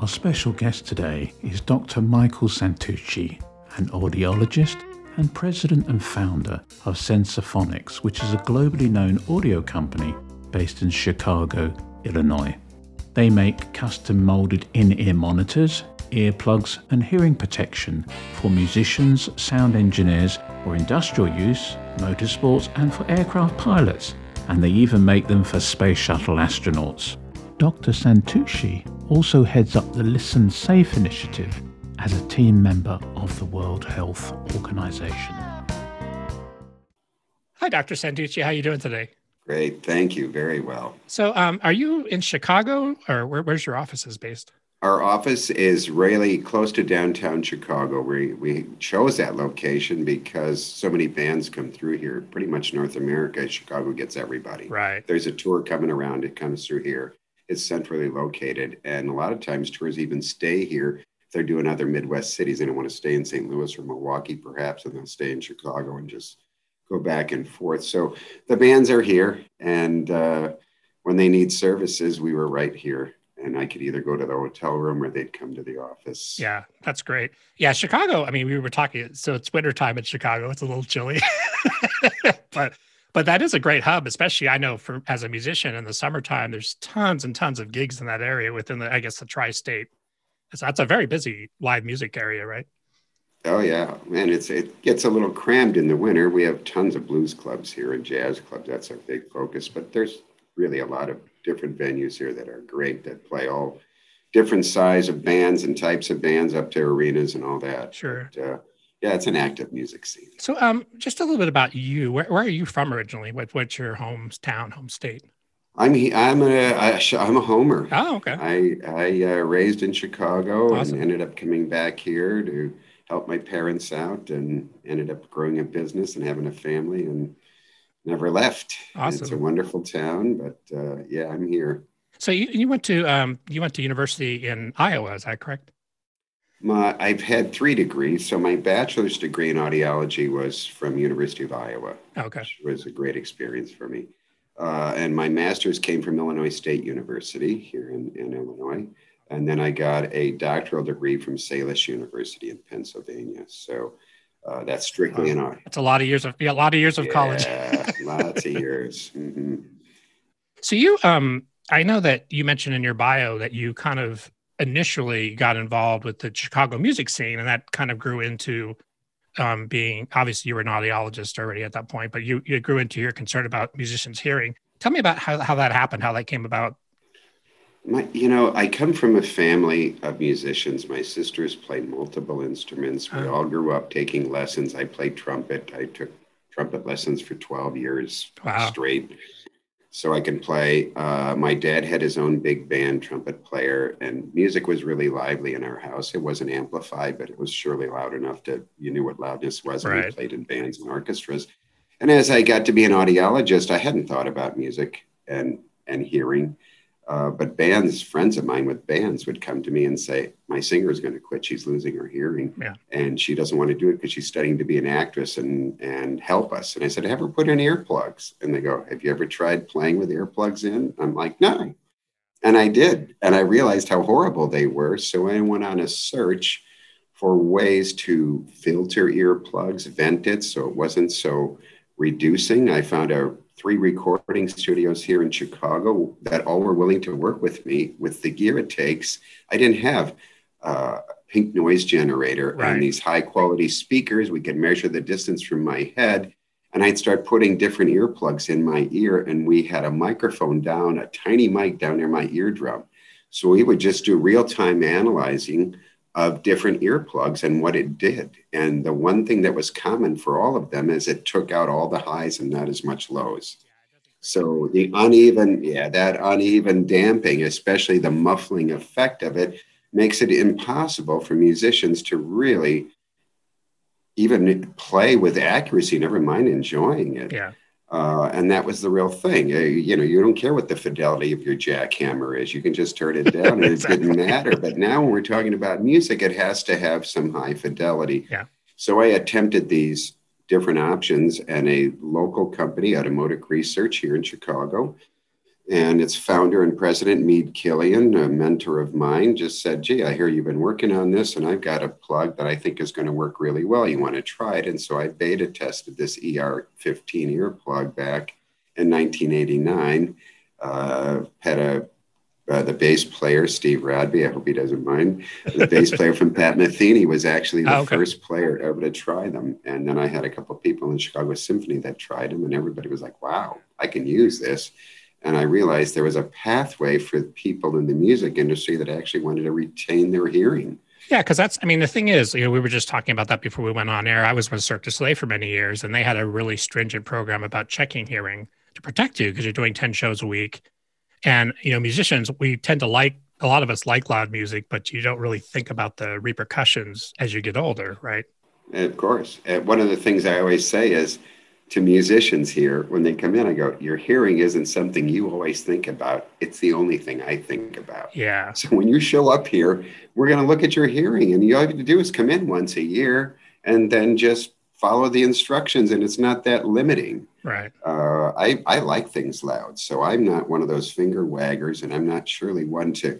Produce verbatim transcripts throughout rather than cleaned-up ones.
Our special guest today is Doctor Michael Santucci, an audiologist and president and founder of Sensaphonics, which is a globally known audio company based in Chicago, Illinois. They make custom molded in-ear monitors, earplugs and hearing protection for musicians, sound engineers for industrial use, motorsports and for aircraft pilots, and they even make them for space shuttle astronauts. Doctor Santucci also heads up the Listen Safe initiative as a team member of the World Health Organization. Hi, Doctor Santucci. How are you doing today? Great. Thank you. Very well. So um, are you in Chicago, or where, where's your offices based? Our office is really close to downtown Chicago. We we chose that location because so many bands come through here. Pretty much North America, Chicago gets everybody. Right. There's a tour coming around. It comes through here. It's centrally located. And a lot of times tours even stay here. They're doing other Midwest cities. They don't want to stay in Saint Louis or Milwaukee, perhaps, and they'll stay in Chicago and just go back and forth. So the bands are here. And uh, when they need services, we were right here. And I could either go to the hotel room or they'd come to the office. Yeah, that's great. Yeah, Chicago. I mean, we were talking, so it's wintertime in Chicago. It's a little chilly, but but that is a great hub, especially I know for as a musician in the summertime, there's tons and tons of gigs in that area within the, I guess, the tri-state. So that's a very busy live music area, right? Oh, yeah. And it's it gets a little crammed in the winter. We have tons of blues clubs here and jazz clubs. That's our big focus, but there's really a lot of different venues here that are great, that play all different size of bands and types of bands up to arenas and all that. Sure. But, uh, yeah, it's an active music scene. So um, just a little bit about you. Where, where are you from originally? What, what's your hometown, home state? I'm I'm a, I'm a homer. Oh, okay. I, I uh, raised in Chicago. Awesome. And ended up coming back here to help my parents out and ended up growing a business and having a family and never left. Awesome. It's a wonderful town, but uh, yeah, I'm here. So you, you went to um, you went to university in Iowa, is that correct? My I've had three degrees. So my bachelor's degree in audiology was from University of Iowa. Okay, which was a great experience for me. Uh, and my master's came from Illinois State University here in, in Illinois, and then I got a doctoral degree from Salish University in Pennsylvania. So. Uh, that's strictly um, in our. It's a lot of years of yeah, a lot of years of yeah, college. Lots of years. Mm-hmm. So you, um, I know that you mentioned in your bio that you kind of initially got involved with the Chicago music scene, and that kind of grew into um, being. Obviously, you were an audiologist already at that point, but you you grew into your concern about musicians' hearing. Tell me about how how that happened, how that came about. My, you know, I come from a family of musicians. My sisters played multiple instruments. We all grew up taking lessons. I played trumpet. I took trumpet lessons for twelve years wow. straight. So I can play. Uh, my dad had his own big band trumpet player, and music was really lively in our house. It wasn't amplified, but it was surely loud enough that you knew what loudness was. Right. We played in bands and orchestras. And as I got to be an audiologist, I hadn't thought about music and, and hearing. Uh, but bands, friends of mine with bands would come to me and say, my singer is going to quit. She's losing her hearing. Yeah. And she doesn't want to do it because she's studying to be an actress and and help us. And I said, have her put in earplugs. And they go, have you ever tried playing with earplugs in? I'm like, no. And I did. And I realized how horrible they were. So I went on a search for ways to filter earplugs, vent it so it wasn't so reducing. I found a three recording studios here in Chicago that all were willing to work with me with the gear it takes. I didn't have a pink noise generator right. and these high quality speakers. We could measure the distance from my head and I'd start putting different earplugs in my ear. And we had a microphone down, a tiny mic down near my eardrum. So we would just do real time analyzing of different earplugs and what it did. And the one thing that was common for all of them is it took out all the highs and not as much lows. So the uneven, yeah, that uneven damping, especially the muffling effect of it, makes it impossible for musicians to really even play with accuracy, never mind enjoying it. Yeah. Uh, and that was the real thing. Uh, you know, you don't care what the fidelity of your jackhammer is. You can just turn it down and exactly. It didn't matter. But now when we're talking about music, it has to have some high fidelity. Yeah. So I attempted these different options and a local company, Automotive Research here in Chicago, and its founder and president, Mead Killian, a mentor of mine, just said, gee, I hear you've been working on this, and I've got a plug that I think is going to work really well. You want to try it? And so I beta tested this E R fifteen earplug back in nineteen eighty-nine. Uh, had a Uh, the bass player, Steve Rodby, I hope he doesn't mind. The bass player from Pat Metheny was actually the oh, okay. first player ever to try them. And then I had a couple of people in Chicago Symphony that tried them, and everybody was like, wow, I can use this. And I realized there was a pathway for people in the music industry that actually wanted to retain their hearing. Yeah, because that's, I mean, the thing is, you know, we were just talking about that before we went on air. I was with Cirque du Soleil for many years, and they had a really stringent program about checking hearing to protect you because you're doing ten shows a week. And, you know, musicians, we tend to like, a lot of us like loud music, but you don't really think about the repercussions as you get older, right? Of course. And one of the things I always say is to musicians here, when they come in, I go, your hearing isn't something you always think about. It's the only thing I think about. Yeah. So when you show up here, we're going to look at your hearing, and all you have to do is come in once a year and then just follow the instructions, and it's not that limiting. Right. Uh, I, I like things loud, so I'm not one of those finger waggers, and I'm not surely one to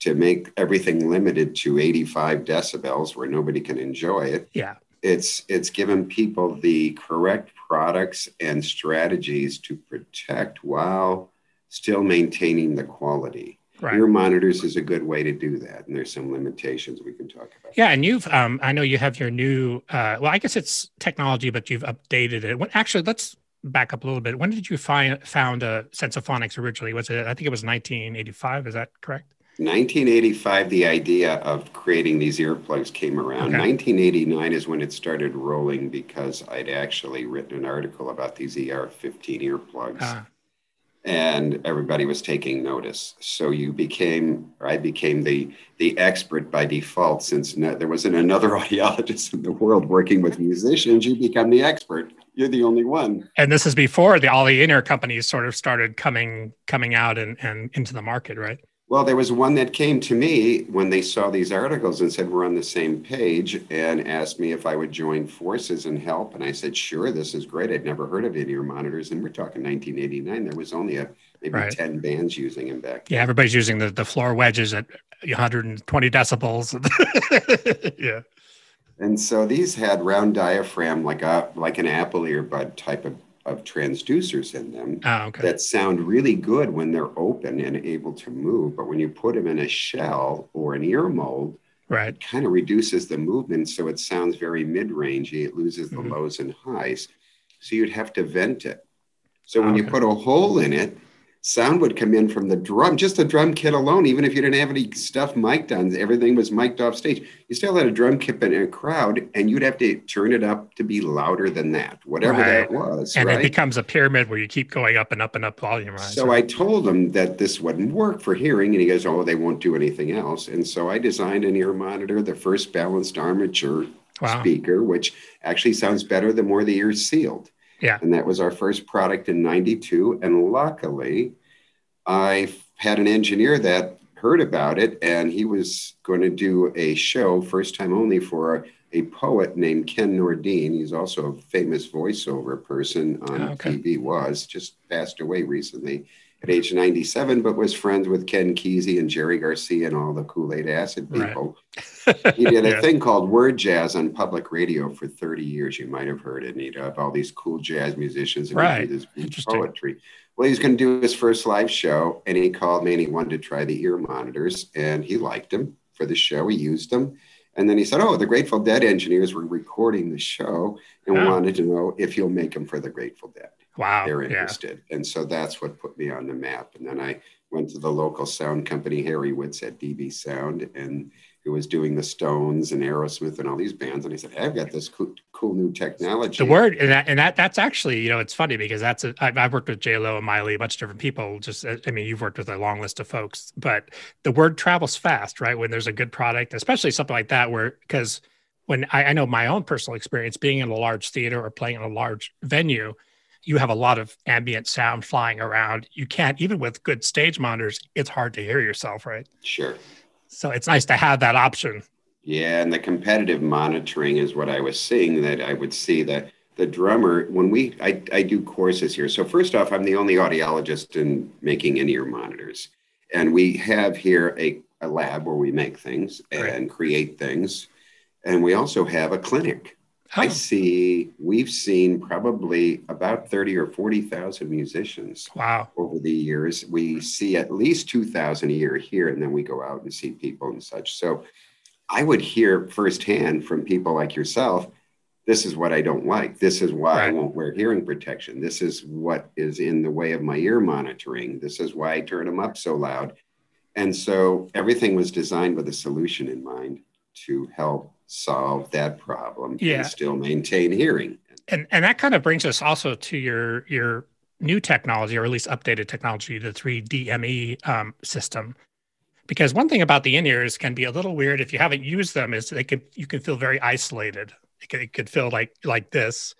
to make everything limited to eighty-five decibels where nobody can enjoy it. Yeah. It's it's given people the correct products and strategies to protect while still maintaining the quality. Right. Ear monitors is a good way to do that, and there's some limitations we can talk about. Yeah, and you've, um, I know you have your new, uh, well, I guess it's technology, but you've updated it. When, actually, let's back up a little bit. When did you find found uh, Sensaphonics originally? Was it? I think it was nineteen eighty-five, is that correct? nineteen eighty-five, the idea of creating these earplugs came around. Okay. nineteen eighty-nine is when it started rolling because I'd actually written an article about these E R fifteen earplugs. Uh-huh. And everybody was taking notice. So you became, or I became the the expert by default, since no, there wasn't another audiologist in the world working with musicians. You become the expert. You're the only one. And this is before the all the inner companies sort of started coming coming out and, and into the market, right? Well, there was one that came to me when they saw these articles and said, we're on the same page, and asked me if I would join forces and help. And I said, sure, this is great. I'd never heard of in-ear monitors. And we're talking nineteen eighty-nine. There was only a, maybe right. ten bands using them back then. Yeah, everybody's using the, the floor wedges at one hundred twenty decibels. Yeah. And so these had round diaphragm, like a like an Apple earbud type of of transducers in them oh, okay. that sound really good when they're open and able to move. But when you put them in a shell or an ear mold, right. it kind of reduces the movement. So it sounds very mid-rangey. It loses the mm-hmm. lows and highs. So you'd have to vent it. So when okay. you put a hole in it, sound would come in from the drum, just the drum kit alone. Even if you didn't have any stuff mic'd on, everything was mic'd off stage. You still had a drum kit in a crowd, and you'd have to turn it up to be louder than that, whatever right. that was. And right? it becomes a pyramid where you keep going up and up and up volume. Rise, so right? I told him that this wouldn't work for hearing, and he goes, oh, they won't do anything else. And so I designed an ear monitor, the first balanced armature wow. speaker, which actually sounds better the more the ear's sealed. Yeah. And that was our first product in ninety-two. And luckily, I had an engineer that heard about it, and he was going to do a show, first time only, for a, a poet named Ken Nordine. He's also a famous voiceover person on oh, okay. T V, was, just passed away recently at age ninety-seven, but was friends with Ken Kesey and Jerry Garcia and all the Kool-Aid Acid people. Right. He did a yeah. thing called Word Jazz on public radio for thirty years. You might have heard it. And he'd have all these cool jazz musicians and right. do this poetry. Well, he's going to do his first live show, and he called me and he wanted to try the ear monitors, and he liked them for the show. He used them. And then he said, oh, the Grateful Dead engineers were recording the show and oh. wanted to know if you'll make them for the Grateful Dead. Wow. They're interested. Yeah. And so that's what put me on the map. And then I went to the local sound company, Harry Woods at D B Sound, and who was doing the Stones and Aerosmith and all these bands. And I said, I've got this cool, cool new technology. The word, and that, and that that's actually, you know, it's funny because that's, a, I've, I've worked with J-Lo and Miley, a bunch of different people. Just, I mean, you've worked with a long list of folks, but the word travels fast, right? When there's a good product, especially something like that, where, because when I, I know my own personal experience being in a large theater or playing in a large venue, you have a lot of ambient sound flying around. You can't, even with good stage monitors, it's hard to hear yourself, right? Sure. So it's nice to have that option. Yeah, and the competitive monitoring is what I was seeing, that I would see that the drummer, when we, I, I do courses here. So first off, I'm the only audiologist in making in-ear monitors. And we have here a, a lab where we make things and create things. And we also have a clinic. Oh. I see, we've seen probably about thirty or forty thousand musicians wow. over the years. We see at least two thousand a year here, and then we go out and see people and such. So I would hear firsthand from people like yourself, this is what I don't like. This is why right. I won't wear hearing protection. This is what is in the way of my ear monitoring. This is why I turn them up so loud. And so everything was designed with a solution in mind to help solve that problem yeah. and still maintain hearing. And and that kind of brings us also to your your new technology, or at least updated technology, the three D M E um, system. Because one thing about the in-ears can be a little weird if you haven't used them is they could you can feel very isolated. It could, it could feel like like this.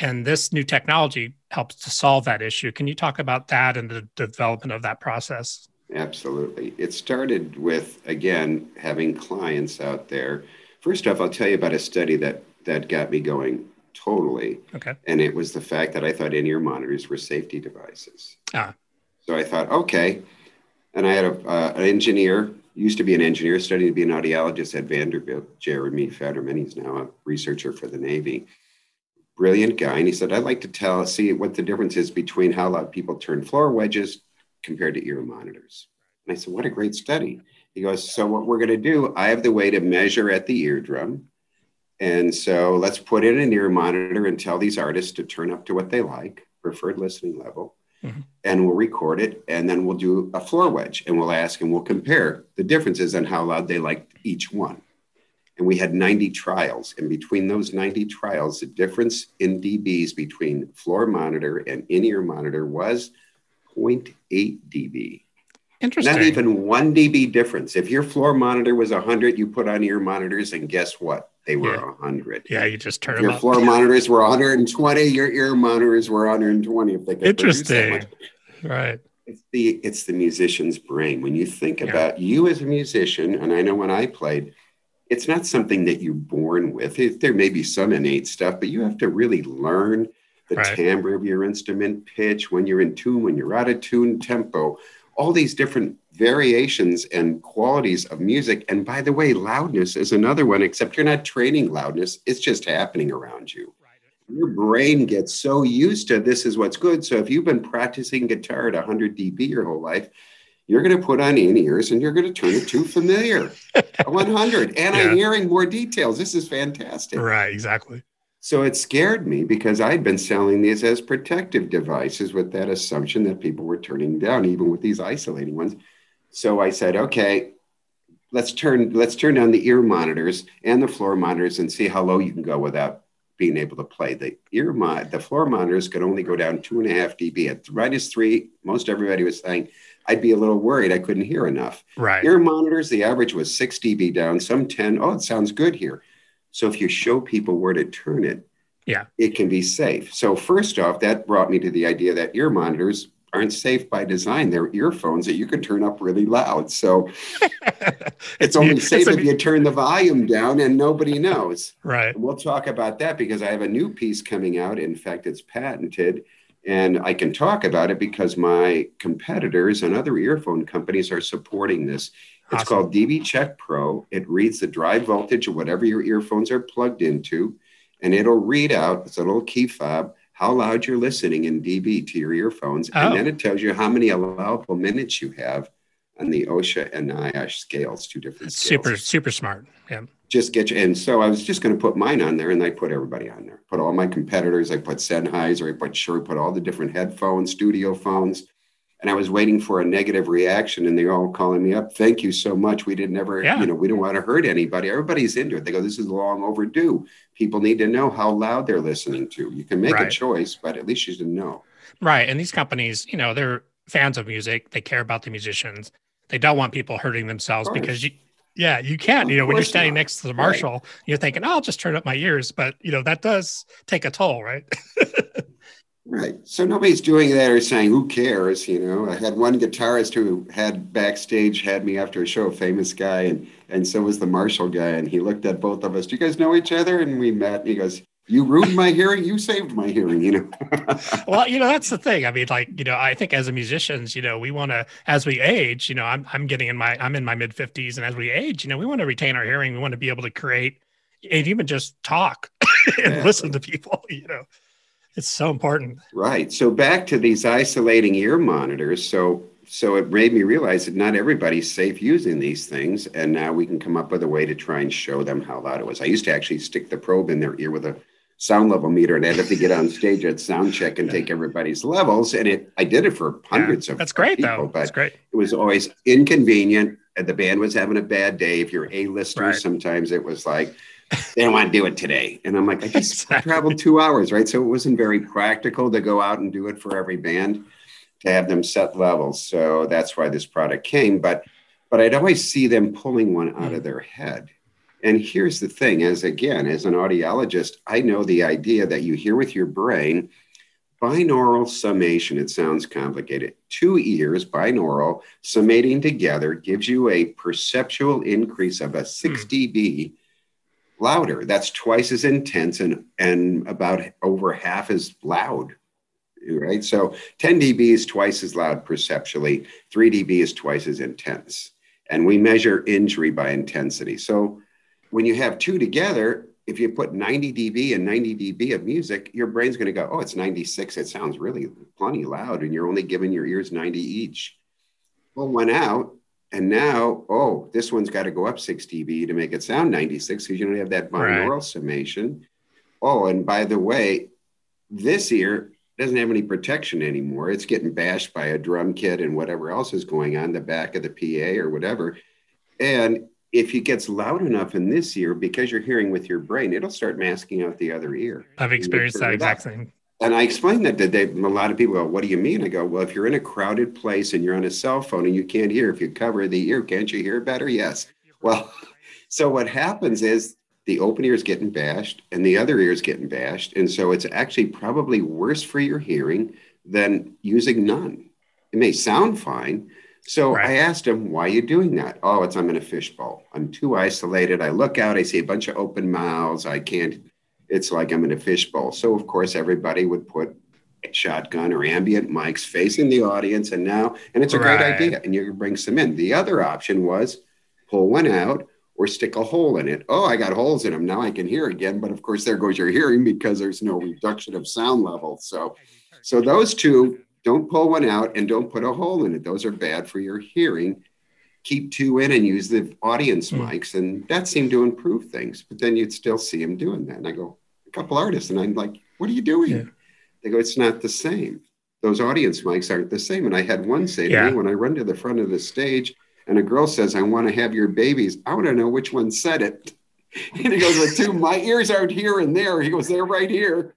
And this new technology helps to solve that issue. Can you talk about that and the development of that process? Absolutely. It started with, again, having clients out there. First off, I'll tell you about a study that that got me going totally. Okay. And it was the fact that I thought in-ear monitors were safety devices. Ah. So I thought, okay. And I had a, uh, an engineer used to be an engineer, studying to be an audiologist at Vanderbilt, Jeremy Fetterman. He's now a researcher for the Navy. Brilliant guy. And he said, I'd like to tell, see what the difference is between how loud people turn floor wedges compared to ear monitors. And I said, what a great study. He goes, so what we're going to do, I have the way to measure at the eardrum. And so let's put in an ear monitor and tell these artists to turn up to what they like, preferred listening level. Mm-hmm. And we'll record it, and then we'll do a floor wedge, and we'll ask, and we'll compare the differences on how loud they liked each one. And we had ninety trials, and between those ninety trials, the difference in dBs between floor monitor and in-ear monitor was zero point eight dB. Interesting. Not even one dB difference. If your floor monitor was one hundred, you put on ear monitors, and guess what? They were yeah. one hundred. Yeah, you just turn them Your up. Floor monitors were one hundred twenty. Your ear monitors were one hundred twenty. If they could Interesting. So right. It's the, it's the musician's brain. When you think yeah. about you as a musician, and I know when I played, it's not something that you're born with. It, there may be some innate stuff, but you have to really learn the right. timbre of your instrument, pitch, when you're in tune, when you're out of tune, tempo, all these different variations and qualities of music. And by the way, loudness is another one, except you're not training loudness. It's just happening around you. Right. Your brain gets so used to this is what's good. So if you've been practicing guitar at one hundred dB your whole life, you're going to put on in-ears and you're going to turn it to familiar, one hundred. And yeah. I'm hearing more details. This is fantastic. Right, exactly. So it scared me because I'd been selling these as protective devices with that assumption that people were turning down, even with these isolating ones. So I said, okay, let's turn let's turn down the ear monitors and the floor monitors and see how low you can go without being able to play. The ear mod, the floor monitors could only go down two and a half dB. At right as three, most everybody was saying, I'd be a little worried I couldn't hear enough. Right. Ear monitors, the average was six dB down, some ten. Oh, it sounds good here. So if you show people where to turn it, yeah, it can be safe. So first off, that brought me to the idea that ear monitors aren't safe by design. They're earphones that you can turn up really loud. So it's only safe it's a, if you turn the volume down and nobody knows. Right. And we'll talk about that because I have a new piece coming out. In fact, it's patented and I can talk about it because my competitors and other earphone companies are supporting this. It's awesome. Called D B Check Pro. It reads the drive voltage of whatever your earphones are plugged into, and it'll read out, it's a little key fob, how loud you're listening in dB to your earphones. Oh. And then it tells you how many allowable minutes you have on the OSHA and NIOSH scales, two different That's scales. Super, super smart. Yeah. Just get you. And so I was just going to put mine on there, and I put everybody on there. Put all my competitors. I put Sennheiser. I put Shure. Put all the different headphones, studio phones. And I was waiting for a negative reaction, and they're all calling me up. Thank you so much. We didn't ever, yeah. you know, we don't want to hurt anybody. Everybody's into it. They go, this is long overdue. People need to know how loud they're listening to. You can make right. a choice, but at least you should know. Right. And these companies, you know, they're fans of music. They care about the musicians. They don't want people hurting themselves because you, yeah, you can't, of you know, when you're standing not. Next to the marshal, right. you're thinking, oh, I'll just turn up my ears. But, you know, that does take a toll, right? Right. So nobody's doing that or saying, who cares? You know, I had one guitarist who had backstage had me after a show, a famous guy. And, and so was the Marshall guy. And he looked at both of us. Do you guys know each other? And we met. And he goes, You ruined my hearing. You saved my hearing, you know. Well, you know, that's the thing. I mean, like, you know, I think as a musicians, you know, we want to, as we age, you know, I'm I'm getting in my, I'm in my mid fifties. And as we age, you know, we want to retain our hearing. We want to be able to create and even just talk and yeah. listen to people, you know, it's so important. Right. So back to these isolating ear monitors. So, so it made me realize that not everybody's safe using these things. And now we can come up with a way to try and show them how loud it was. I used to actually stick the probe in their ear with a sound level meter, and I'd have to get on stage at sound check and yeah. take everybody's levels. And it, I did it for hundreds yeah, of that's great, people, though. But that's great. It was always inconvenient. And the band was having a bad day. If you're a listener, right. sometimes it was like, they don't want to do it today. And I'm like, I just exactly. traveled two hours, right? So it wasn't very practical to go out and do it for every band to have them set levels. So that's why this product came. But, but I'd always see them pulling one out mm. of their head. And here's the thing, as again, as an audiologist, I know the idea that you hear with your brain, binaural summation, it sounds complicated. Two ears, binaural, summating together gives you a perceptual increase of a six decibels louder. That's twice as intense and, and about over half as loud, right? So ten decibels is twice as loud perceptually. three decibels is twice as intense. And we measure injury by intensity. So when you have two together, if you put ninety decibels and ninety decibels of music, your brain's going to go, oh, it's ninety-six. It sounds really plenty loud. And you're only giving your ears ninety each. Pull one out. And now, oh, this one's got to go up six decibels to make it sound ninety-six because you don't have that binaural right. summation. Oh, and by the way, this ear doesn't have any protection anymore. It's getting bashed by a drum kit and whatever else is going on, the back of the P A or whatever. And if it gets loud enough in this ear, because you're hearing with your brain, it'll start masking out the other ear. I've experienced that exact thing. And I explained that to Dave. A lot of people go, what do you mean? I go, well, if you're in a crowded place and you're on a cell phone and you can't hear, if you cover the ear, can't you hear better? Yes. Well, so what happens is the open ear is getting bashed and the other ear is getting bashed. And so it's actually probably worse for your hearing than using none. It may sound fine. So right. I asked him, why are you doing that? Oh, it's I'm in a fishbowl. I'm too isolated. I look out, I see a bunch of open mouths. I can't. It's like I'm in a fishbowl. So, of course, everybody would put shotgun or ambient mics facing the audience. And now, and it's a right. great idea. And you can bring some in. The other option was pull one out or stick a hole in it. Oh, I got holes in them. Now I can hear again. But, of course, there goes your hearing because there's no reduction of sound level. So, so those two, don't pull one out and don't put a hole in it. Those are bad for your hearing. Keep two in and use the audience mm. mics. And that seemed to improve things, but then you'd still see them doing that. And I go, a couple artists. And I'm like, what are you doing? Yeah. They go, it's not the same. Those audience mics aren't the same. And I had one say to yeah. me, when I run to the front of the stage and a girl says, I want to have your babies. I want to know which one said it. And he goes, like, two, my ears aren't here and there. He goes, they're right here.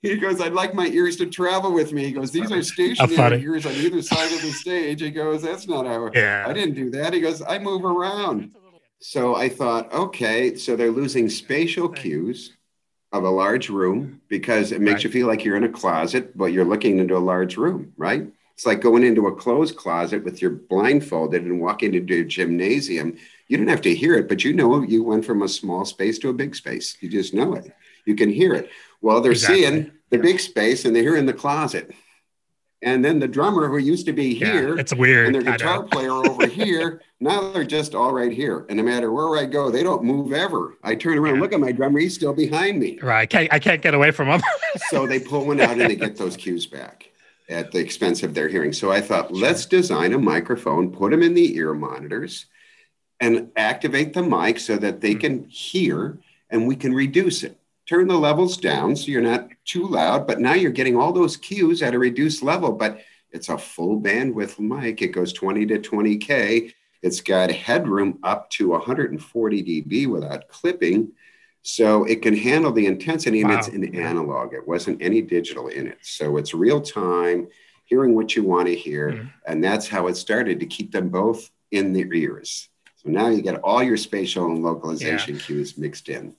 He goes, I'd like my ears to travel with me. He goes, these are stationary ears on either side of the stage. He goes, that's not how yeah. I didn't do that. He goes, I move around. So I thought, okay, so they're losing spatial cues of a large room because it makes right. you feel like you're in a closet, but you're looking into a large room, right? It's like going into a closed closet with your blindfolded and walking into a gymnasium. You don't have to hear it, but you know you went from a small space to a big space. You just know it. You can hear it. Well, they're exactly. seeing the yeah. big space and they're here in the closet. And then the drummer who used to be here, yeah, it's weird. And their guitar player over here, now they're just all right here. And no matter where I go, they don't move ever. I turn around, yeah. look at my drummer, he's still behind me. Right, I can't, I can't get away from him. So they pull one out and they get those cues back at the expense of their hearing. So I thought, let's design a microphone, put them in the ear monitors and activate the mic so that they mm-hmm. can hear and we can reduce it. Turn the levels down so you're not too loud, but now you're getting all those cues at a reduced level, but it's a full bandwidth mic. It goes twenty to twenty K. It's got headroom up to one hundred forty decibels without clipping. So it can handle the intensity and wow. it's in analog. It wasn't any digital in it. So it's real time, hearing what you want to hear. Mm-hmm. And that's how it started to keep them both in their ears. So now you get all your spatial and localization yeah. cues mixed in.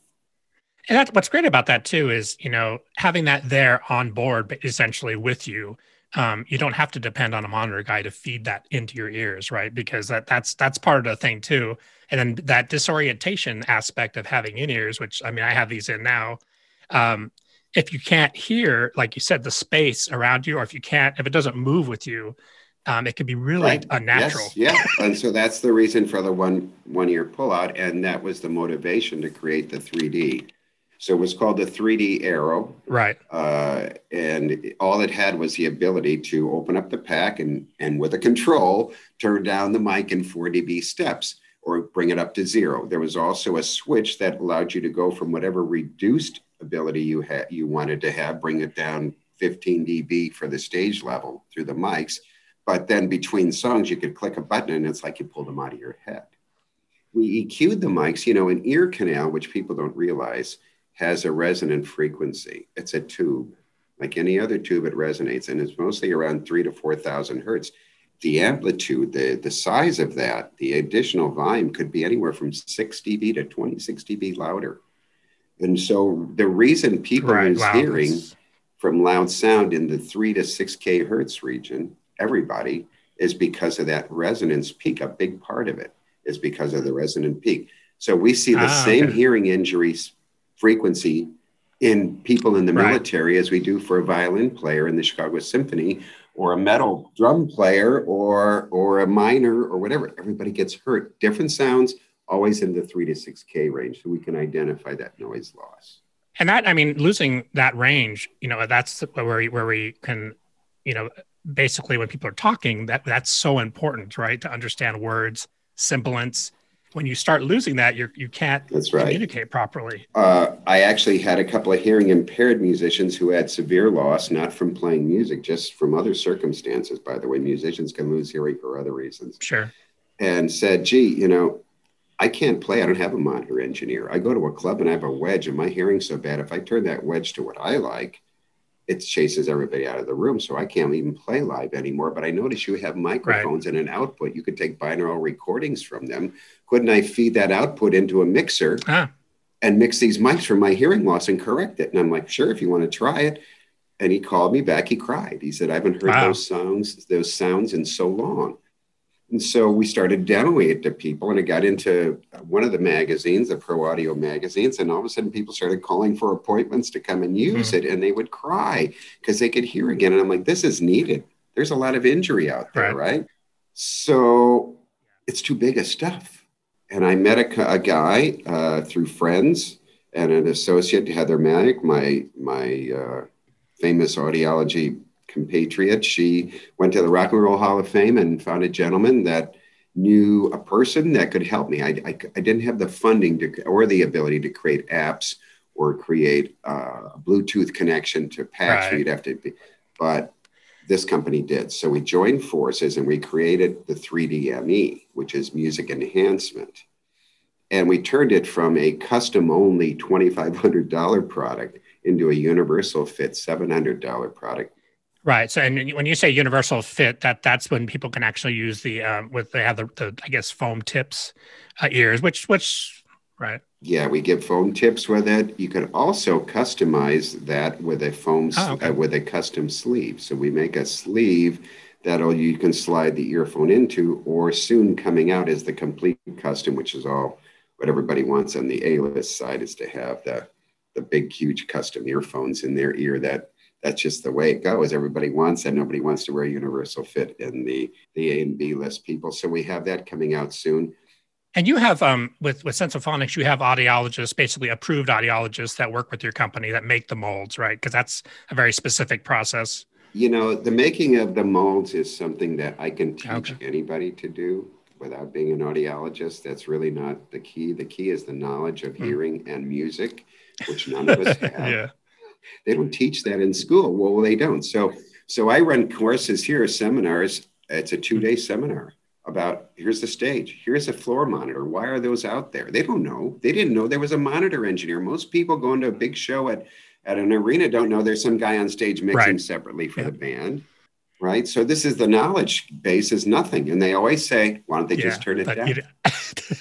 And that's what's great about that too is, you know, having that there on board, but essentially with you, um, you don't have to depend on a monitor guy to feed that into your ears, right? Because that that's that's part of the thing too. And then that disorientation aspect of having in ears, which I mean, I have these in now, um, if you can't hear, like you said, the space around you, or if you can't, if it doesn't move with you, um, it can be really right. unnatural. Yes. Yeah, and so that's the reason for the one one ear pullout, and that was the motivation to create the three D. So it was called the three D Arrow. Right. Uh, and all it had was the ability to open up the pack and, and with a control, turn down the mic in four D B steps or bring it up to zero. There was also a switch that allowed you to go from whatever reduced ability you had, you wanted to have, bring it down fifteen D B for the stage level through the mics. But then between songs, you could click a button and it's like you pulled them out of your head. We E Q'd the mics, you know, an ear canal, which people don't realize, has a resonant frequency. It's a tube. Like any other tube, it resonates, and it's mostly around three to four thousand hertz. The amplitude, the, the size of that, the additional volume could be anywhere from six D B to twenty-six D B louder. And so the reason people right, is loud. Hearing from loud sound in the three to six K hertz region, everybody, is because of that resonance peak. A big part of it is because of the resonant peak. So we see the ah, same okay. hearing injuries frequency in people in the military right. as we do for a violin player in the Chicago Symphony or a metal drum player or or a minor or whatever. Everybody gets hurt. Different sounds, always in the three to six K range. So we can identify that noise loss. And that, I mean, losing that range, you know, that's where we, where we can, you know, basically when people are talking, that that's so important, right? To understand words, semblance. When you start losing that, you you can't That's right. communicate properly. Uh, I actually had a couple of hearing impaired musicians who had severe loss, not from playing music, just from other circumstances. By the way, musicians can lose hearing for other reasons. Sure. And said, gee, you know, I can't play. I don't have a monitor engineer. I go to a club and I have a wedge and my hearing's so bad. If I turn that wedge to what I like, it chases everybody out of the room. So I can't even play live anymore. But I notice you have microphones right. and an output. You could take binaural recordings from them. Couldn't I feed that output into a mixer ah. and mix these mics for my hearing loss and correct it? And I'm like, sure, if you want to try it. And he called me back. He cried. He said, I haven't heard wow. those sounds, those sounds in so long. And so we started demoing it to people, and it got into one of the magazines, the pro audio magazines, and all of a sudden people started calling for appointments to come and use mm-hmm. it, and they would cry because they could hear again. And I'm like, this is needed. There's a lot of injury out there, right? right? So it's too big a stuff. And I met a, a guy uh, through friends and an associate, Heather Maddock, my, my uh, famous audiology compatriot. She went to the Rock and Roll Hall of Fame and found a gentleman that knew a person that could help me. I, I, I didn't have the funding to, or the ability to create apps or create uh, a Bluetooth connection to patch. Right. You'd have to be, but this company did. So we joined forces and we created the three D M E, which is music enhancement. And we turned it from a custom only twenty-five hundred dollars product into a universal fit seven hundred dollars product. Right. So, and when you say universal fit, that that's when people can actually use the um, with they have the, the I guess foam tips uh, ears, which which right. Yeah, we give foam tips with it. You can also customize that with a foam oh, okay. uh, with a custom sleeve. So we make a sleeve that'll you can slide the earphone into, or soon coming out is the complete custom, which is all what everybody wants on the A-list side is to have the the big huge custom earphones in their ear that. That's just the way it goes. Everybody wants that. Nobody wants to wear universal fit in the, the A and B list people. So we have that coming out soon. And you have, um, with, with Sensaphonics, you have audiologists, basically approved audiologists that work with your company that make the molds, right? Because that's a very specific process. You know, the making of the molds is something that I can teach okay. anybody to do without being an audiologist. That's really not the key. The key is the knowledge of mm. hearing and music, which none of us have. yeah. They don't teach that in school. Well, they don't. So so I run courses here, seminars. It's a two-day seminar about here's the stage. Here's a floor monitor. Why are those out there? They don't know. They didn't know there was a monitor engineer. Most people going to a big show at, at an arena don't know there's some guy on stage mixing right. separately for yeah. the band, right? So this is the knowledge base is nothing. And they always say, why don't they yeah, just turn it down?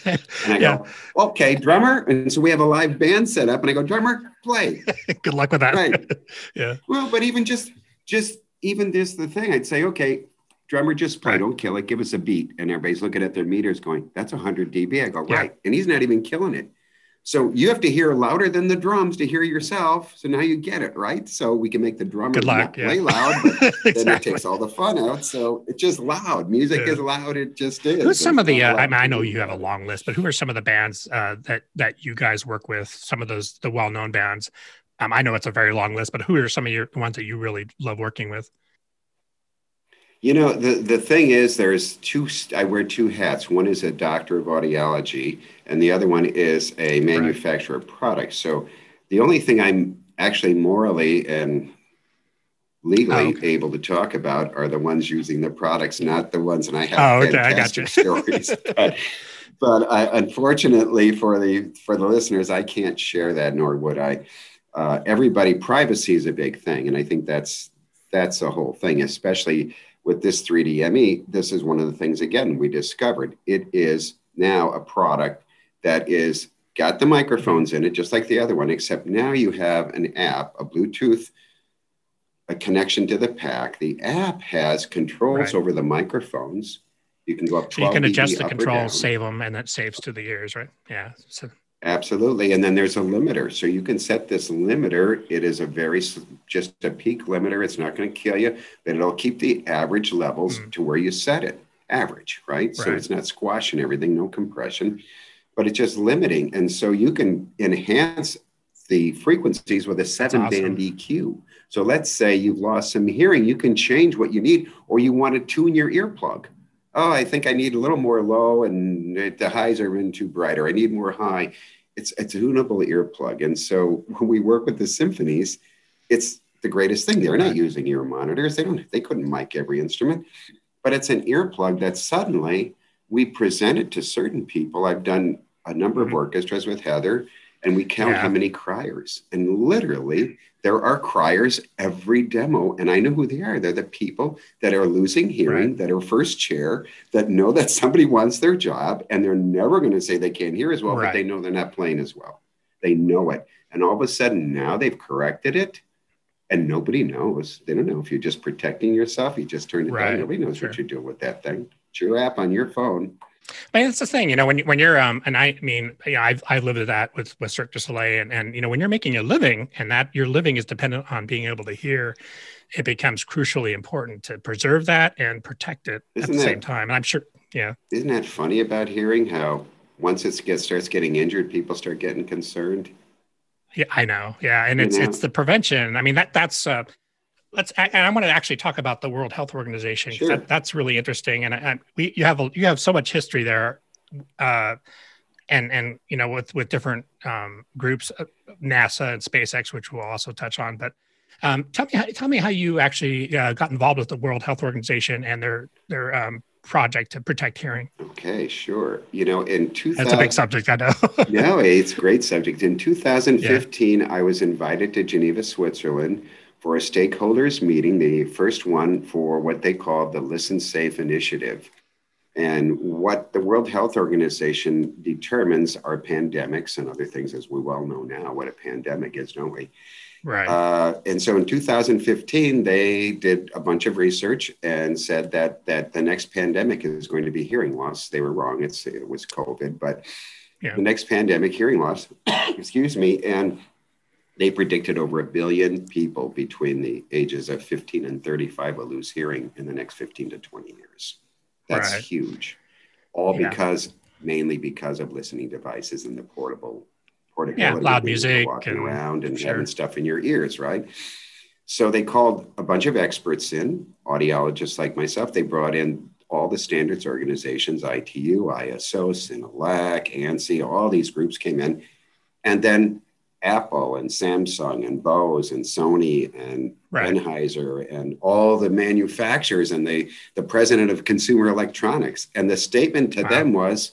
and I yeah. go, okay, drummer. And so we have a live band set up and I go, drummer, play. Good luck with that. Right. yeah. Well, but even just, just even this, the thing I'd say, okay, drummer, just play, right. don't kill it. Give us a beat. And everybody's looking at their meters going, that's one hundred D B. I go, yeah. right. And he's not even killing it. So you have to hear louder than the drums to hear yourself. So now you get it, right? So we can make the drummer luck, not yeah. play loud, but exactly. then it takes all the fun out. So it's just loud. Music yeah. is loud. It just is. Who's some of the, uh, I mean, I know you have a long list, but who are some of the bands uh, that, that you guys work with? Some of those, the well-known bands. Um, I know it's a very long list, but who are some of your ones that you really love working with? You know, the, the thing is, there's two, I wear two hats. One is a doctor of audiology, and the other one is a manufacturer of products. So the only thing I'm actually morally and legally oh, okay. able to talk about are the ones using the products, not the ones, and I have oh, okay, fantastic I stories. But, but I, unfortunately for the for the listeners, I can't share that, nor would I. Uh, everybody, privacy is a big thing, and I think that's that's the whole thing, especially with this three D M E, this is one of the things, again, we discovered. It is now a product that is got the microphones in it, just like the other one, except now you have an app, a Bluetooth, a connection to the pack. The app has controls right. over the microphones. You can go up so twelve dB, you can adjust the controls, save them, and that saves to the ears, right? Yeah. So. Absolutely. And then there's a limiter. So you can set this limiter. It is a very, just a peak limiter. It's not going to kill you, but it'll keep the average levels mm. to where you set it. Average, right? right? So it's not squashing everything, no compression, but it's just limiting. And so you can enhance the frequencies with a seven awesome. band E Q. So let's say you've lost some hearing. You can change what you need, or you want to tune your earplug. Oh, I think I need a little more low and the highs are in too bright, or I need more high. It's a tunable earplug. And so when we work with the symphonies, it's the greatest thing. They're not using ear monitors. They don't, they couldn't mic every instrument, but it's an earplug that suddenly we present it to certain people. I've done a number of orchestras with Heather, and we count yeah. how many criers. And literally there are criers every demo. And I know who they are. They're the people that are losing hearing, right. that are first chair, that know that somebody wants their job, and they're never going to say they can't hear as well, right. but they know they're not playing as well. They know it. And all of a sudden now they've corrected it, and nobody knows. They don't know if you're just protecting yourself. You just turned it right. down. Nobody knows sure. what you're doing with that thing. It's your app on your phone. But that's the thing, you know, when, when you're, um, and I mean, yeah, I've, I've lived that with, with Cirque du Soleil, and, and, you know, when you're making a living, and that your living is dependent on being able to hear, it becomes crucially important to preserve that and protect it Isn't at the that, same time. And I'm sure, yeah. Isn't that funny about hearing, how once it gets, starts getting injured, people start getting concerned? Yeah, I know. Yeah. And you it's, know? it's the prevention. I mean, that, that's, uh, Let's, and I want to actually talk about the World Health Organization. Sure. That, that's really interesting, and I, I, we you have a, you have so much history there, uh, and and you know with with different um, groups, uh, NASA and SpaceX, which we'll also touch on. But um, tell me how, tell me how you actually uh, got involved with the World Health Organization and their their um, project to protect hearing. Okay, sure. You know, in two thousand that's a big subject, I know. No, it's a great subject. In two thousand fifteen, yeah. I was invited to Geneva, Switzerland, for a stakeholders meeting, the first one for what they call the Listen Safe initiative. And what the World Health Organization determines are pandemics and other things, as we well know now what a pandemic is, don't we? Right. Uh, and so in two thousand fifteen, they did a bunch of research and said that that the next pandemic is going to be hearing loss. They were wrong. It's, it was COVID, but yeah. the next pandemic, hearing loss, excuse me, and they predicted over a billion people between the ages of fifteen and thirty-five will lose hearing in the next fifteen to twenty years. That's right. huge. All yeah. because, mainly because of listening devices and the portable, portability. Yeah, loud music. Walking and, around and sure. having stuff in your ears, right? So they called a bunch of experts in, audiologists like myself. They brought in all the standards organizations, I T U, I S O, Sinalac, A N S I, all these groups came in. And then Apple and Samsung and Bose and Sony and right. Sennheiser and all the manufacturers and the, the president of Consumer Electronics. And the statement to wow. them was,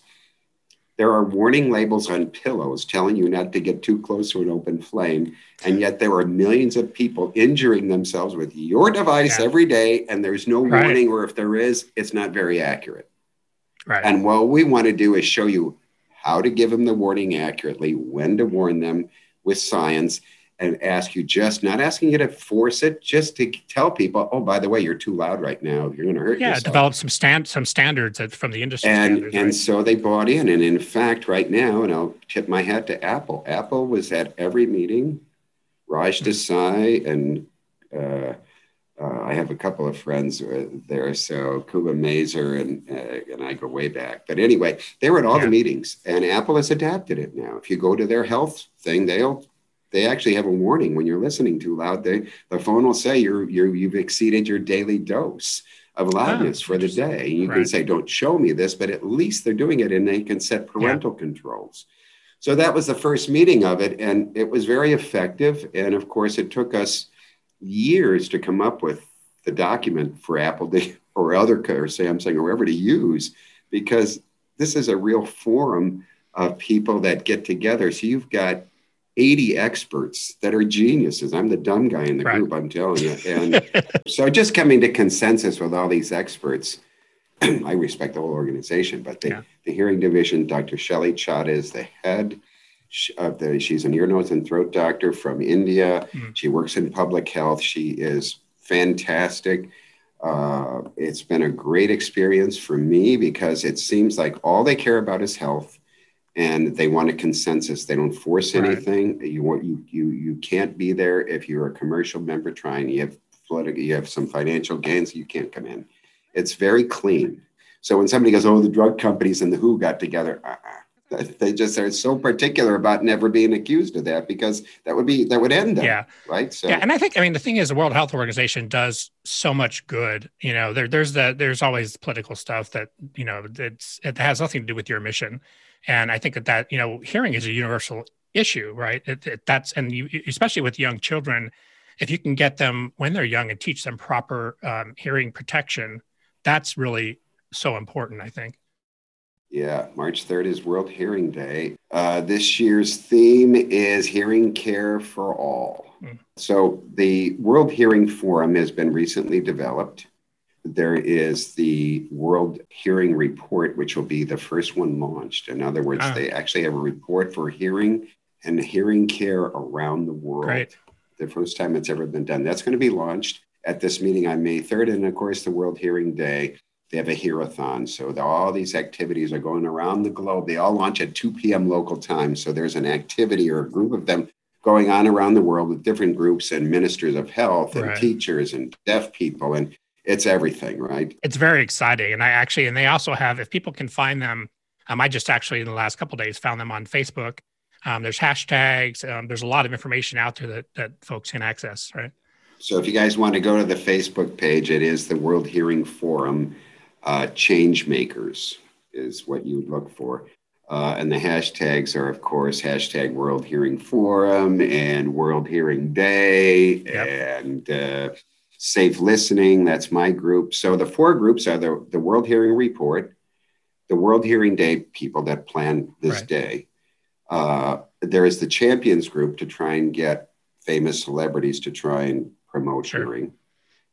there are warning labels on pillows telling you not to get too close to an open flame. And yet there are millions of people injuring themselves with your device yeah. every day. And there's no right. warning, or if there is, it's not very accurate. Right. And what we want to do is show you how to give them the warning accurately, when to warn them, with science, and ask you, just not asking you to force it, just to tell people, oh, by the way, you're too loud right now. You're going to hurt yeah, yourself. Yeah, develop some stand, some standards from the industry. And and right? So they bought in. And in fact, right now, and I'll tip my hat to Apple. Apple was at every meeting. Raj mm-hmm. Desai and uh, uh, I have a couple of friends there. So Kuba Mazer and, uh, and I go way back. But anyway, they were at all yeah. the meetings. And Apple has adapted it now. If you go to their health thing, they'll... They actually have a warning when you're listening too loud. They, the phone will say you're, you're, you've exceeded your daily dose of loudness oh, for the day. You right. can say, don't show me this, but at least they're doing it, and they can set parental yeah. controls. So that was the first meeting of it, and it was very effective. And of course, it took us years to come up with the document for Apple to, or other or Samsung or whoever to use, because this is a real forum of people that get together. So you've got eighty experts that are geniuses. I'm the dumb guy in the right. group, I'm telling you. And so just coming to consensus with all these experts, I respect the whole organization, but the, yeah. the hearing division, Doctor Shelley Chadha is the head of the, she's an ear, nose, and throat doctor from India. Mm. She works in public health. She is fantastic. Uh, it's been a great experience for me because it seems like all they care about is health. And they want a consensus. They don't force anything. Right. You want you you you can't be there if you're a commercial member trying. You have political, you have some financial gains. You can't come in. It's very clean. So when somebody goes, oh, the drug companies and the W H O got together, uh-uh. they just are so particular about never being accused of that because that would be that would end them. Yeah. Right. So yeah, and I think I mean the thing is the World Health Organization does so much good. You know, there there's the there's always political stuff that you know it's it has nothing to do with your mission. And I think that, that, you know, hearing is a universal issue, right? It, it, that's, and you, especially with young children, if you can get them when they're young and teach them proper um, hearing protection, that's really so important, I think. Yeah, March third is World Hearing Day. Uh, this year's theme is hearing care for all. Mm. So the World Hearing Forum has been recently developed. There is the World Hearing Report, which will be the first one launched. In other words, ah. they actually have a report for hearing and hearing care around the world. Great. The first time it's ever been done. That's going to be launched at this meeting on May third. And of course, the World Hearing Day, they have a hear-a-thon. So the, all these activities are going around the globe. They all launch at two p.m. local time. So there's an activity or a group of them going on around the world with different groups and ministers of health and right. teachers and deaf people and it's everything, right? It's very exciting. And I actually, and they also have, if people can find them, um, I just actually in the last couple of days found them on Facebook. Um, there's hashtags. Um, there's a lot of information out there that, that folks can access, right? So if you guys want to go to the Facebook page, it is the World Hearing Forum uh, Changemakers is what you would look for. Uh, and the hashtags are, of course, hashtag World Hearing Forum and World Hearing Day yep. and... Uh, Safe Listening, that's my group. So the four groups are the, the World Hearing Report, the World Hearing Day people that plan this right. day. Uh, there is the Champions group to try and get famous celebrities to try and promote sure. hearing.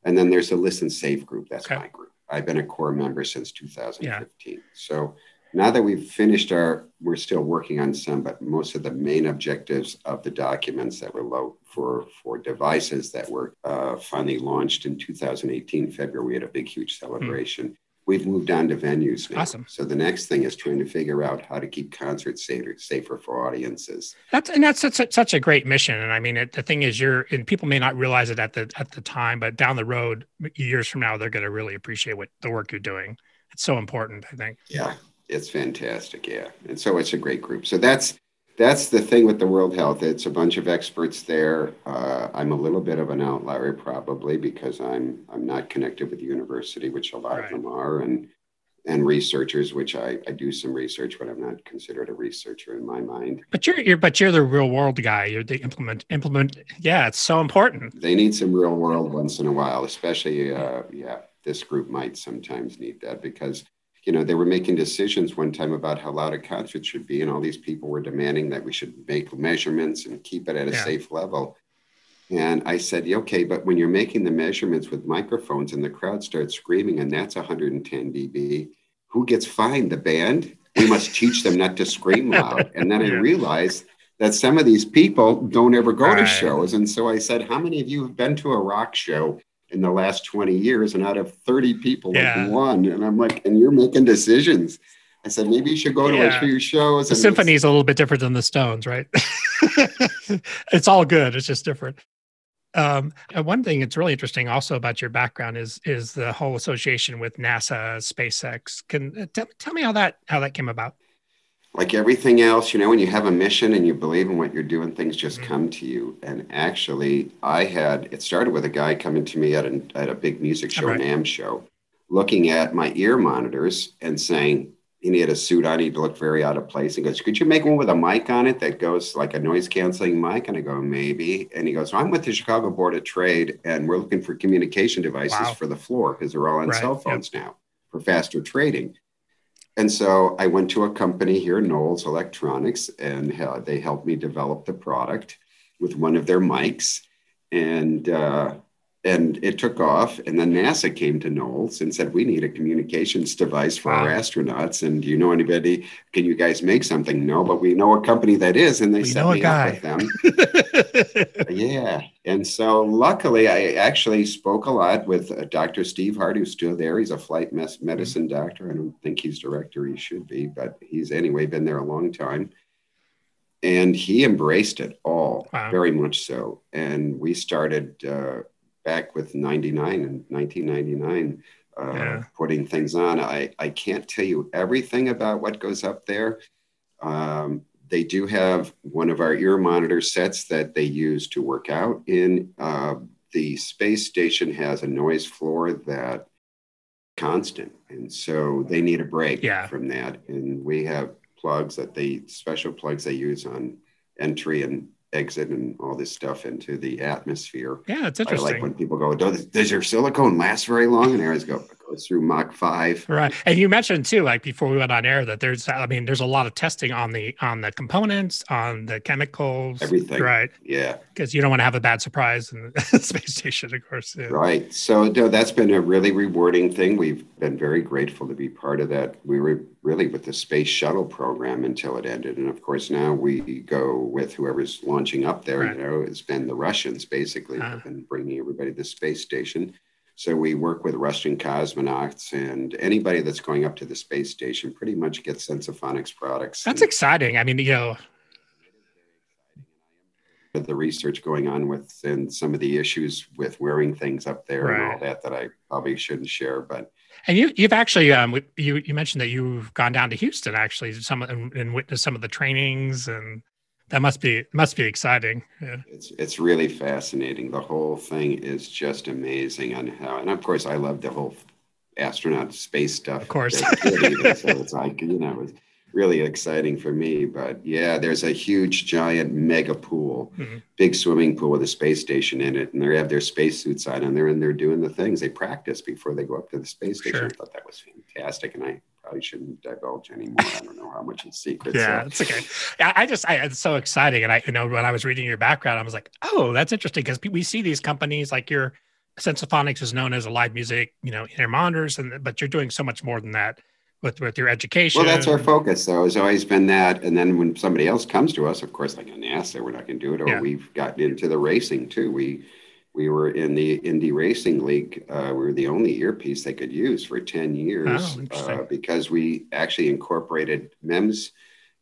And then there's the Listen Safe group. That's okay. my group. I've been a core member since two thousand fifteen. Yeah. So now that we've finished our, we're still working on some, but most of the main objectives of the documents that were low for, for devices that were uh, finally launched in two thousand eighteen, February, we had a big, huge celebration. Mm. We've moved on to venues now. Awesome. So the next thing is trying to figure out how to keep concerts safer, safer for audiences. That's and that's such, such a great mission. And I mean, it, the thing is, you're and people may not realize it at the at the time, but down the road, years from now, they're going to really appreciate what the work you're doing. It's so important, I think. Yeah. It's fantastic, yeah. And so it's a great group. So that's that's the thing with the World Health. It's a bunch of experts there. Uh, I'm a little bit of an outlier probably because I'm I'm not connected with the university, which a lot right. of them are, and and researchers, which I, I do some research, but I'm not considered a researcher in my mind. But you're, you're but you're the real world guy. You're the implement implement. Yeah, it's so important. They need some real world once in a while, especially uh, yeah. This group might sometimes need that because. You know, they were making decisions one time about how loud a concert should be, and all these people were demanding that we should make measurements and keep it at a yeah. safe level. And I said, okay, but when you're making the measurements with microphones and the crowd starts screaming, and that's one hundred ten decibels, who gets fined? The band? We must teach them not to scream loud. And then yeah. I realized that some of these people don't ever go right. to shows. And so I said, how many of you have been to a rock show in the last twenty years? And out of thirty people, yeah. like one. And I'm like, and you're making decisions. I said, maybe you should go yeah. to a few shows. The symphony is a little bit different than the Stones, right? It's all good. It's just different. Um, and one thing that's really interesting also about your background is is the whole association with NASA, SpaceX. Can t- tell me how that how that came about. Like everything else, you know, when you have a mission and you believe in what you're doing, things just mm-hmm. come to you. And actually, I had it started with a guy coming to me at a, at a big music show, right. NAMM show, looking at my ear monitors and saying, and he had a suit on, he'd look very out of place. He goes, could you make one with a mic on it that goes like a noise canceling mic? And I go, maybe. And he goes, well, I'm with the Chicago Board of Trade and we're looking for communication devices wow. for the floor because they're all on right. cell phones yep. now for faster trading. And so I went to a company here, Knowles Electronics, and they helped me develop the product with one of their mics. And, uh, And it took off. And then NASA came to Knowles and said, we need a communications device for wow. our astronauts. And do you know anybody? Can you guys make something? No, but we know a company that is. And they we set me guy. up with them. yeah. And so luckily, I actually spoke a lot with uh, Doctor Steve Hart, who's still there. He's a flight mes- medicine mm-hmm. doctor. I don't think he's director. He should be. But he's anyway been there a long time. And he embraced it all, wow. very much so. And we started... Uh, back with ninety-nine and nineteen ninety-nine, uh, yeah. putting things on. I, I can't tell you everything about what goes up there. Um, they do have one of our ear monitor sets that they use to work out in. Uh, the space station has a noise floor that's constant. And so they need a break yeah. from that. And we have plugs that they, special plugs they use on entry and exit and all this stuff into the atmosphere. Yeah, it's interesting. I like when people go, does, does your silicone last very long? And I always go, it goes through Mach five. Right. And you mentioned too, like before we went on air, that there's, I mean, there's a lot of testing on the, on the components, on the chemicals. Everything. Right. Yeah. Because you don't want to have a bad surprise in the space station, of course. Yeah. Right. So no, that's been a really rewarding thing. We've been very grateful to be part of that. We were really with the space shuttle program until it ended. And of course, now we go with whoever's launching up there, right. you know, it's been the Russians basically uh. have been bringing everybody to the space station. So we work with Russian cosmonauts and anybody that's going up to the space station pretty much gets Sensaphonics products. That's and, exciting. I mean, you know. The research going on with and some of the issues with wearing things up there right. and all that, that I probably shouldn't share, but. And you, you've actually, um, you, you mentioned that you've gone down to Houston, actually, some and, and witnessed some of the trainings, and that must be must be exciting. Yeah. It's it's really fascinating. The whole thing is just amazing on how, and of course, I love the whole astronaut space stuff. Of course, even, so it's like you know, it's really exciting for me. But yeah, there's a huge, giant, mega pool, mm-hmm. big swimming pool with a space station in it, and they have their spacesuits on, and they're in there doing the things they practice before they go up to the space station. Sure. I thought that was fantastic, and I. I shouldn't divulge anymore. I don't know how much it's secret. yeah, so. It's okay. I just, I, it's so exciting. And I, you know, when I was reading your background, I was like, oh, that's interesting. Cause we see these companies like your Sensaphonics is known as a live music, you know, ear monitors, and, but you're doing so much more than that with, with your education. Well, that's our focus though. It's always been that. And then when somebody else comes to us, of course, like a NASA, we're not going to do it. Or yeah. we've gotten into the racing too. We, We were in the Indy Racing League. Uh, we were the only earpiece they could use for ten years oh, uh, because we actually incorporated MEMS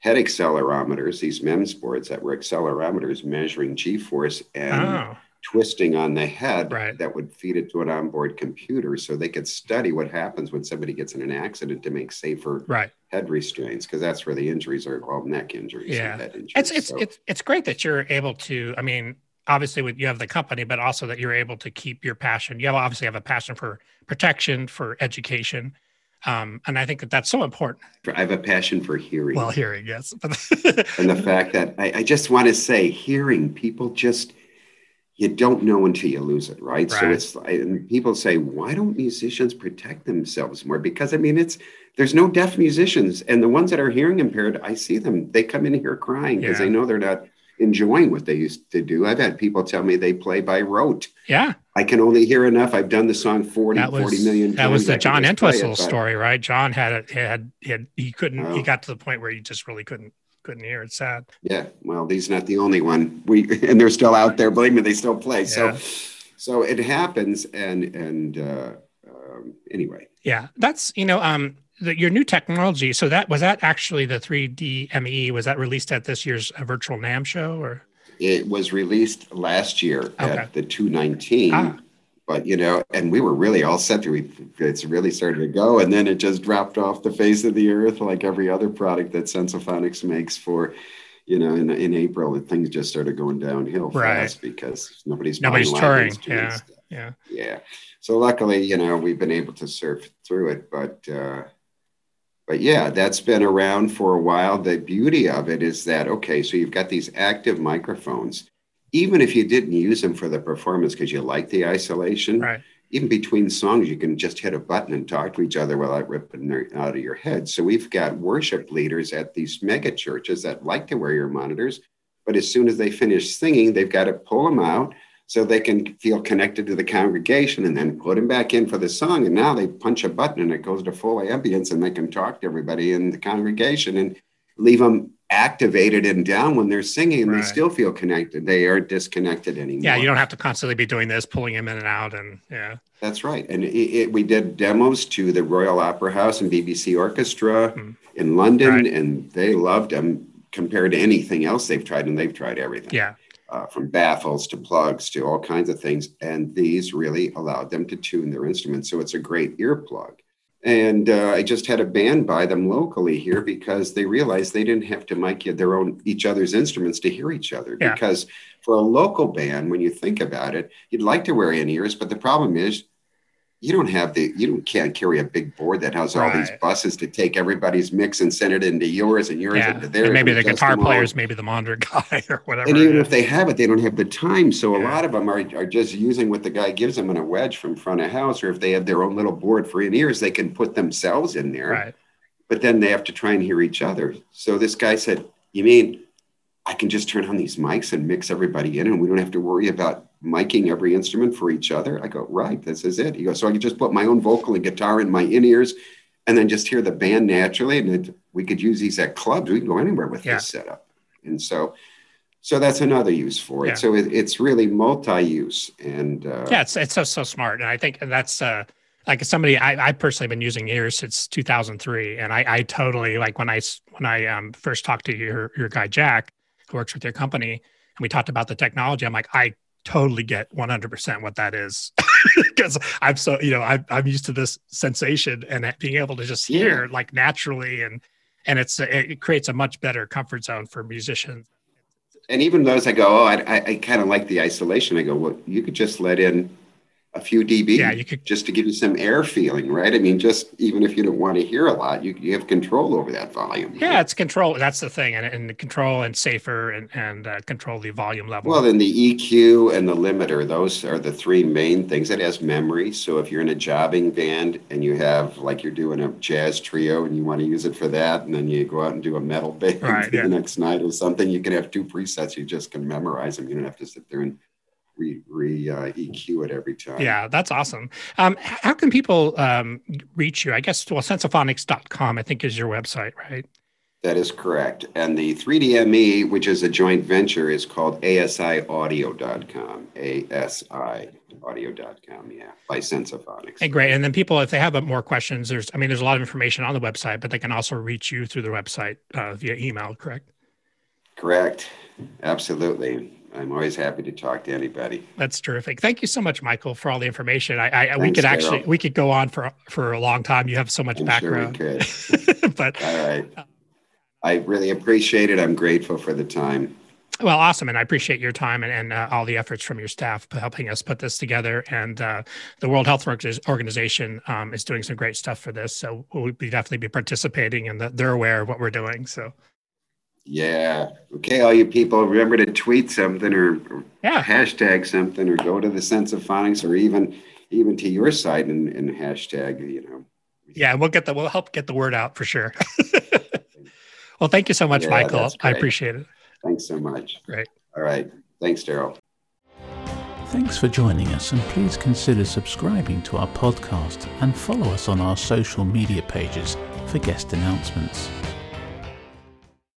head accelerometers, these MEMS boards that were accelerometers measuring G-force and oh. twisting on the head right. that would feed it to an onboard computer so they could study what happens when somebody gets in an accident to make safer right. head restraints, because that's where the injuries are involved, neck injuries yeah. and head injuries. It's, it's, so, it's, it's great that you're able to, I mean, obviously you have the company, but also that you're able to keep your passion. You obviously have a passion for protection, for education. Um, and I think that that's so important. I have a passion for hearing. Well, hearing, yes. And the fact that I, I just want to say hearing, people just, you don't know until you lose it, right? right. So it's and people say, why don't musicians protect themselves more? Because I mean, it's there's no deaf musicians. And the ones that are hearing impaired, I see them. They come in here crying because yeah. they know they're not enjoying what they used to do. I've had people tell me they play by rote. Yeah. I can only hear enough. I've done the song forty, was, forty million times. That was the John Entwistle story, right? John had, had, had, he couldn't, oh. he got to the point where he just really couldn't. couldn't hear. It's sad. Yeah. Well, he's not the only one. We and they're still out there. Believe me, they still play. Yeah. So, so it happens. And and uh, um, anyway. Yeah, that's you know um the, your new technology. So that was that actually the three D M E. Was that released at this year's uh, virtual NAMM show or? It was released last year okay. at the two nineteen. Ah. But, you know, and we were really all set to, we, it's really started to go. And then it just dropped off the face of the earth, like every other product that Sensaphonics makes for, you know, in, in April, and things just started going downhill for right. us because nobody's, nobody's touring. Yeah. Stuff. Yeah. Yeah. So luckily, you know, we've been able to surf through it, but, uh, but yeah, that's been around for a while. The beauty of it is that, okay, so you've got these active microphones. Even if you didn't use them for the performance because you like the isolation, right. even between songs, you can just hit a button and talk to each other without ripping it out of your head. So we've got worship leaders at these mega churches that like to wear your monitors, but as soon as they finish singing, they've got to pull them out so they can feel connected to the congregation and then put them back in for the song. And now they punch a button and it goes to full ambience and they can talk to everybody in the congregation and leave them activated and down when they're singing and right. they still feel connected. They aren't disconnected anymore. Yeah, you don't have to constantly be doing this, pulling them in and out. And yeah, that's right. And it, it, we did demos to the Royal Opera House and B B C Orchestra mm. in London, right. and they loved them compared to anything else they've tried, and they've tried everything. Yeah, uh, from baffles to plugs to all kinds of things. And these really allowed them to tune their instruments. So it's a great earplug. And uh, I just had a band buy them locally here because they realized they didn't have to mic their own each other's instruments to hear each other. Yeah. Because for a local band, when you think about it, you'd like to wear in-ears, but the problem is you don't have the you don't, can't carry a big board that has right. all these buses to take everybody's mix and send it into yours and yours yeah. into theirs. And maybe the guitar players, maybe the monitor guy or whatever. And even if they have it, they don't have the time. So yeah. a lot of them are, are just using what the guy gives them in a wedge from front of house, or if they have their own little board for in-ears, they can put themselves in there. Right. But then they have to try and hear each other. So this guy said, you mean I can just turn on these mics and mix everybody in and we don't have to worry about miking every instrument for each other? I go, right, this is it. He goes, so I could just put my own vocal and guitar in my in-ears and then just hear the band naturally. And it, we could use these at clubs. We can go anywhere with yeah. this setup. And so, so that's another use for it. Yeah. So it, it's really multi-use. And uh, yeah, it's, it's so, so smart. And I think that's uh, like somebody, I, I personally been using ears since two thousand three. And I, I totally like when I, when I um, first talked to your, your guy, Jack, who works with your company, and we talked about the technology. I'm like, I totally get one hundred percent what that is, because I'm so, you know, I'm, I'm used to this sensation and being able to just hear yeah. like naturally. And, and it's, it creates a much better comfort zone for musicians. And even those I go, oh, I, I kind of like the isolation. I go, well, you could just let in a few dB yeah, you could, just to give you some air feeling, right? I mean, just even if you don't want to hear a lot, you you have control over that volume. Yeah, right? It's control. That's the thing. And, and the control and safer and, and uh, control the volume level. Well, then the E Q and the limiter, those are the three main things. It has memory. So if you're in a jobbing band and you have, like you're doing a jazz trio and you want to use it for that, and then you go out and do a metal band right, the yeah. next night or something, you can have two presets. You just can memorize them. You don't have to sit there and re, re uh, E Q it every time. Yeah, that's awesome. Um, how can people um, reach you? I guess, well, sensaphonics dot com, I think, is your website, right? That is correct. And the three D M E, which is a joint venture, is called A S I audio dot com, A S I audio dot com, yeah, by Sensaphonics. Hey, great. And then people, if they have more questions, there's, I mean, there's a lot of information on the website, but they can also reach you through the website uh, via email, correct? Correct. Absolutely. I'm always happy to talk to anybody. That's terrific. Thank you so much, Michael, for all the information. I, I Thanks, we could Carol. actually we could go on for for a long time. You have so much I'm background. Sure we could. But all right, uh, I really appreciate it. I'm grateful for the time. Well, awesome, and I appreciate your time and, and uh, all the efforts from your staff helping us put this together. And uh, the World Health Organization um, is doing some great stuff for this, so we'll be definitely be participating, and the, they're aware of what we're doing. So. Yeah. Okay, all you people, remember to tweet something or, or yeah. hashtag something, or go to the Sensaphonics, or even even to your site and, and hashtag, you know. Yeah, we'll get the we'll help get the word out for sure. Well, thank you so much, yeah, Michael. I appreciate it. Thanks so much. Great. All right. Thanks, Daryl. Thanks for joining us, and please consider subscribing to our podcast and follow us on our social media pages for guest announcements.